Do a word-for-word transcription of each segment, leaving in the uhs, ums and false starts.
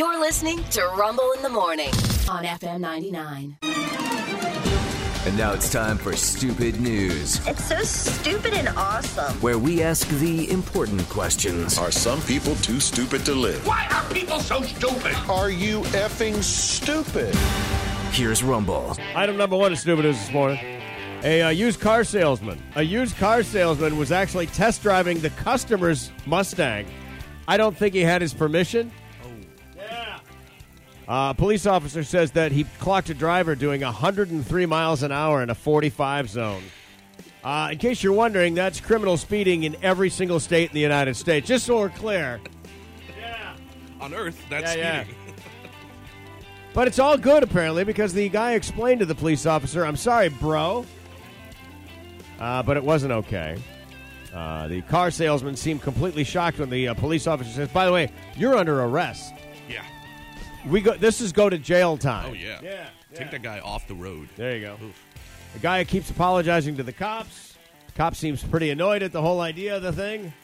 You're listening to Rumble in the Morning on F M ninety-nine. And now it's time for Stupid News. It's so stupid and awesome. Where we ask the important questions. Are some people too stupid to live? Why are people so stupid? Are you effing stupid? Here's Rumble. Item number one is Stupid News this morning. A uh, used car salesman. A used car salesman was actually test driving the customer's Mustang. I don't think he had his permission. A uh, police officer says that he clocked a driver doing one hundred three miles an hour in a forty-five zone. Uh, in case you're wondering, that's criminal speeding in every single state in the United States. Just so we're clear. Yeah. On Earth, that's yeah, speeding. Yeah. But it's all good, apparently, because the guy explained to the police officer, I'm sorry, bro. Uh, but it wasn't okay. Uh, the car salesman seemed completely shocked when the uh, police officer says, by the way, you're under arrest. Yeah. We go. This is go to jail time. Oh, yeah. yeah, yeah. Take that guy off the road. There you go. Oof. The guy keeps apologizing to the cops. The cop seems pretty annoyed at the whole idea of the thing.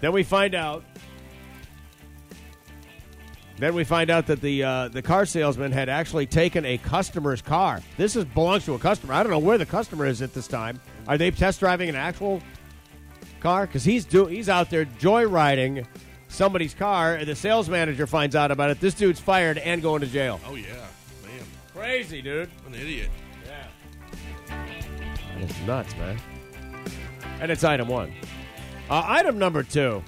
Then we find out. Then we find out that the uh, the car salesman had actually taken a customer's car. This is belongs to a customer. I don't know where the customer is at this time. Are they test driving an actual car? Because he's do he's out there joyriding somebody's car, and the sales manager finds out about it. This dude's fired and going to jail. Oh, yeah. Man. Crazy, dude. What an idiot. Yeah. That is nuts, man. And it's item one. Uh, item number two.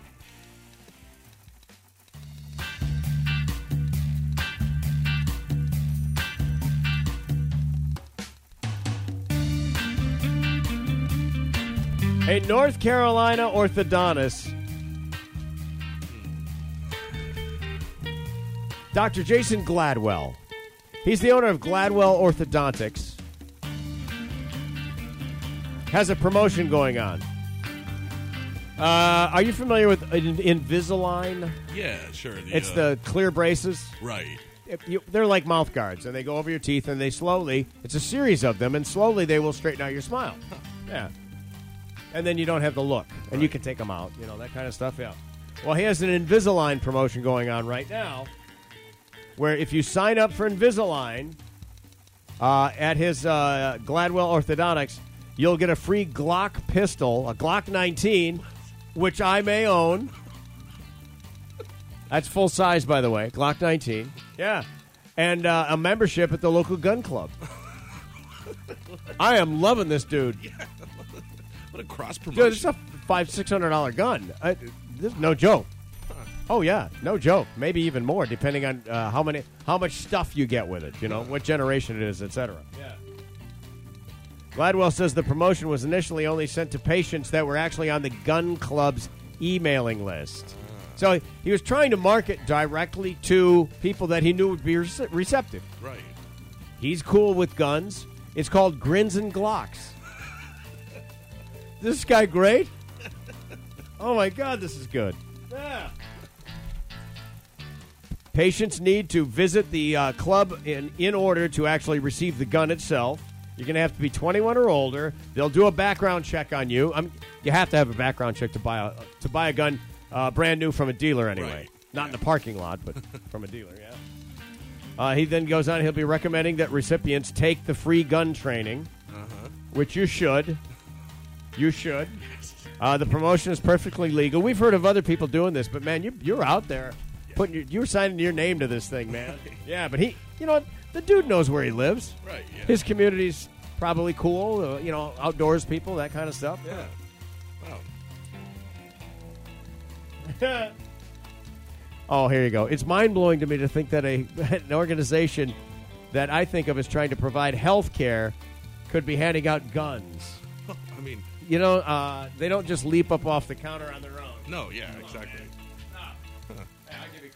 A North Carolina orthodontist, Doctor Jason Gladwell. He's the owner of Gladwell Orthodontics. Has a promotion going on. Uh, are you familiar with Invisalign? Yeah, sure. The, it's uh, the clear braces. Right. It, you, they're like mouth guards, and they go over your teeth, and they slowly, it's a series of them, and slowly they will straighten out your smile. Huh. Yeah. And then you don't have the look, and right. You can take them out, you know, that kind of stuff, yeah. Well, he has an Invisalign promotion going on right now, where if you sign up for Invisalign uh, at his uh, Gladwell Orthodontics, you'll get a free Glock pistol, a Glock nineteen, which I may own. That's full size, by the way, Glock nineteen. Yeah. And uh, a membership at the local gun club. I am loving this, dude. Yeah. What a cross-promotion. Dude, it's a five hundred dollars, six hundred dollars gun. I, this is no joke. Oh, yeah. No joke. Maybe even more, depending on uh, how many, how much stuff you get with it, you know, what generation it is, et cetera. Yeah. Gladwell says the promotion was initially only sent to patients that were actually on the gun club's emailing list. So he was trying to market directly to people that he knew would be rece- receptive. Right. He's cool with guns. It's called Grins and Glocks. This guy great? Oh, my God, this is good. Yeah. Patients need to visit the uh, club in, in order to actually receive the gun itself. You're going to have to be twenty-one or older. They'll do a background check on you. I'm, you have to have a background check to buy a, to buy a gun uh, brand new from a dealer anyway. Right. Not yeah. in the parking lot, but from a dealer, yeah. Uh, he then goes on. He'll be recommending that recipients take the free gun training, uh-huh. which you should. You should. Uh, the promotion is perfectly legal. We've heard of other people doing this, but, man, you, you're out there. Putting your, you were signing your name to this thing, man. Yeah, but he, you know what? The dude knows where he lives. Right, yeah. His community's probably cool, uh, you know, outdoors people, that kind of stuff. Yeah. Wow. Oh, here you go. It's mind-blowing to me to think that a an organization that I think of as trying to provide health care could be handing out guns. I mean, you know, uh, they don't just leap up off the counter on their own. No, yeah, Come exactly. On,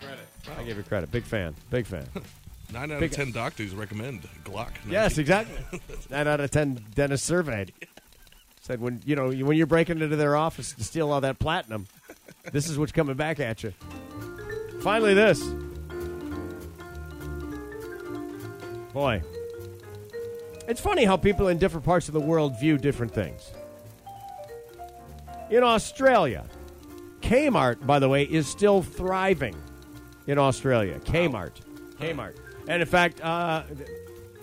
Credit. Wow. I give you credit. Big fan. Big fan. Nine out Big of ten doctors recommend Glock. nineteen. Yes, exactly. Nine out of ten dentists surveyed said when you know when you're breaking into their office to steal all that platinum, this is what's coming back at you. Finally, this. Boy, it's funny how people in different parts of the world view different things. In Australia, Kmart, by the way, is still thriving in Australia. Kmart. Kmart. And, in fact, uh,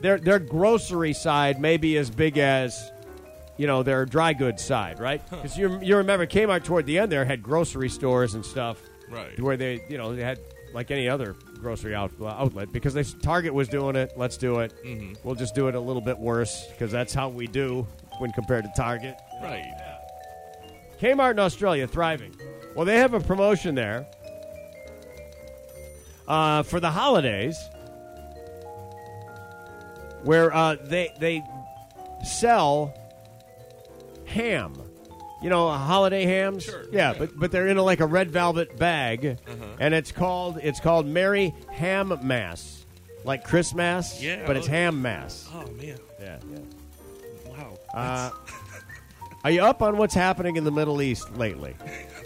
their their grocery side may be as big as, you know, their dry goods side, right? Because you, you remember Kmart toward the end there had grocery stores and stuff. Right. Where they, you know, they had like any other grocery out, outlet because they, Target was doing it. Let's do it. Mm-hmm. We'll just do it a little bit worse because that's how we do when compared to Target. Right. Yeah. Kmart in Australia, thriving. Well, they have a promotion there uh, for the holidays where uh, they they sell ham. You know, holiday hams? Sure. Yeah, yeah, but but they're in a, like a red velvet bag, uh-huh. and it's called it's called Merry Ham Mass, like Christmas, yeah, but it's ham mass. Oh man, yeah, yeah. Wow. Uh, are you up on what's happening in the Middle East lately?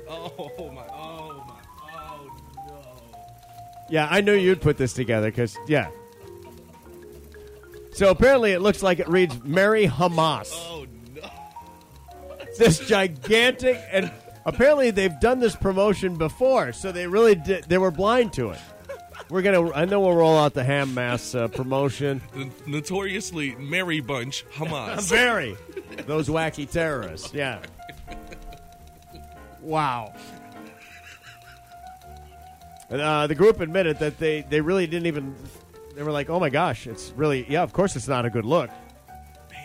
oh my! Oh my! Oh no! Yeah, I knew you'd put this together because yeah. So apparently, it looks like it reads Merry Hamas. Oh. This gigantic, and apparently they've done this promotion before, so they really did, they were blind to it. We're gonna, I know we'll roll out the ham mass uh, promotion. The notoriously merry bunch, Hamas. Very, those wacky terrorists. Yeah. Wow. Uh, the group admitted that they they really didn't even. They were like, oh my gosh, it's really yeah. Of course, it's not a good look.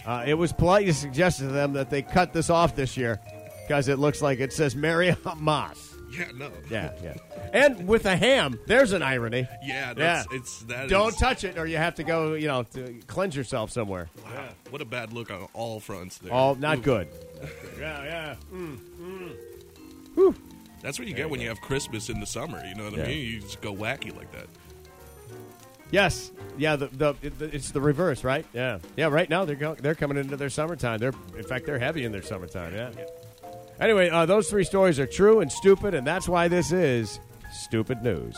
Uh, it was politely suggested to them that they cut this off this year because it looks like it says Merry Hamas. Yeah, no. Yeah, yeah. And with a ham, there's an irony. Yeah, that's, yeah. It's, that Don't is... touch it or you have to go, you know, to cleanse yourself somewhere. Wow. Yeah. What a bad look on all fronts there. All not Ooh. Good. yeah, yeah. Mm, mm. Whew. That's what you there get you when go. You have Christmas in the summer, you know what yeah. I mean? You just go wacky like that. Yes. Yeah, the, the, it, the it's the reverse, right? Yeah. Yeah, right now they're go, they're coming into their summertime. They're in fact they're heavy in their summertime, yeah. Anyway, uh, those three stories are true and stupid, and that's why this is Stupid News.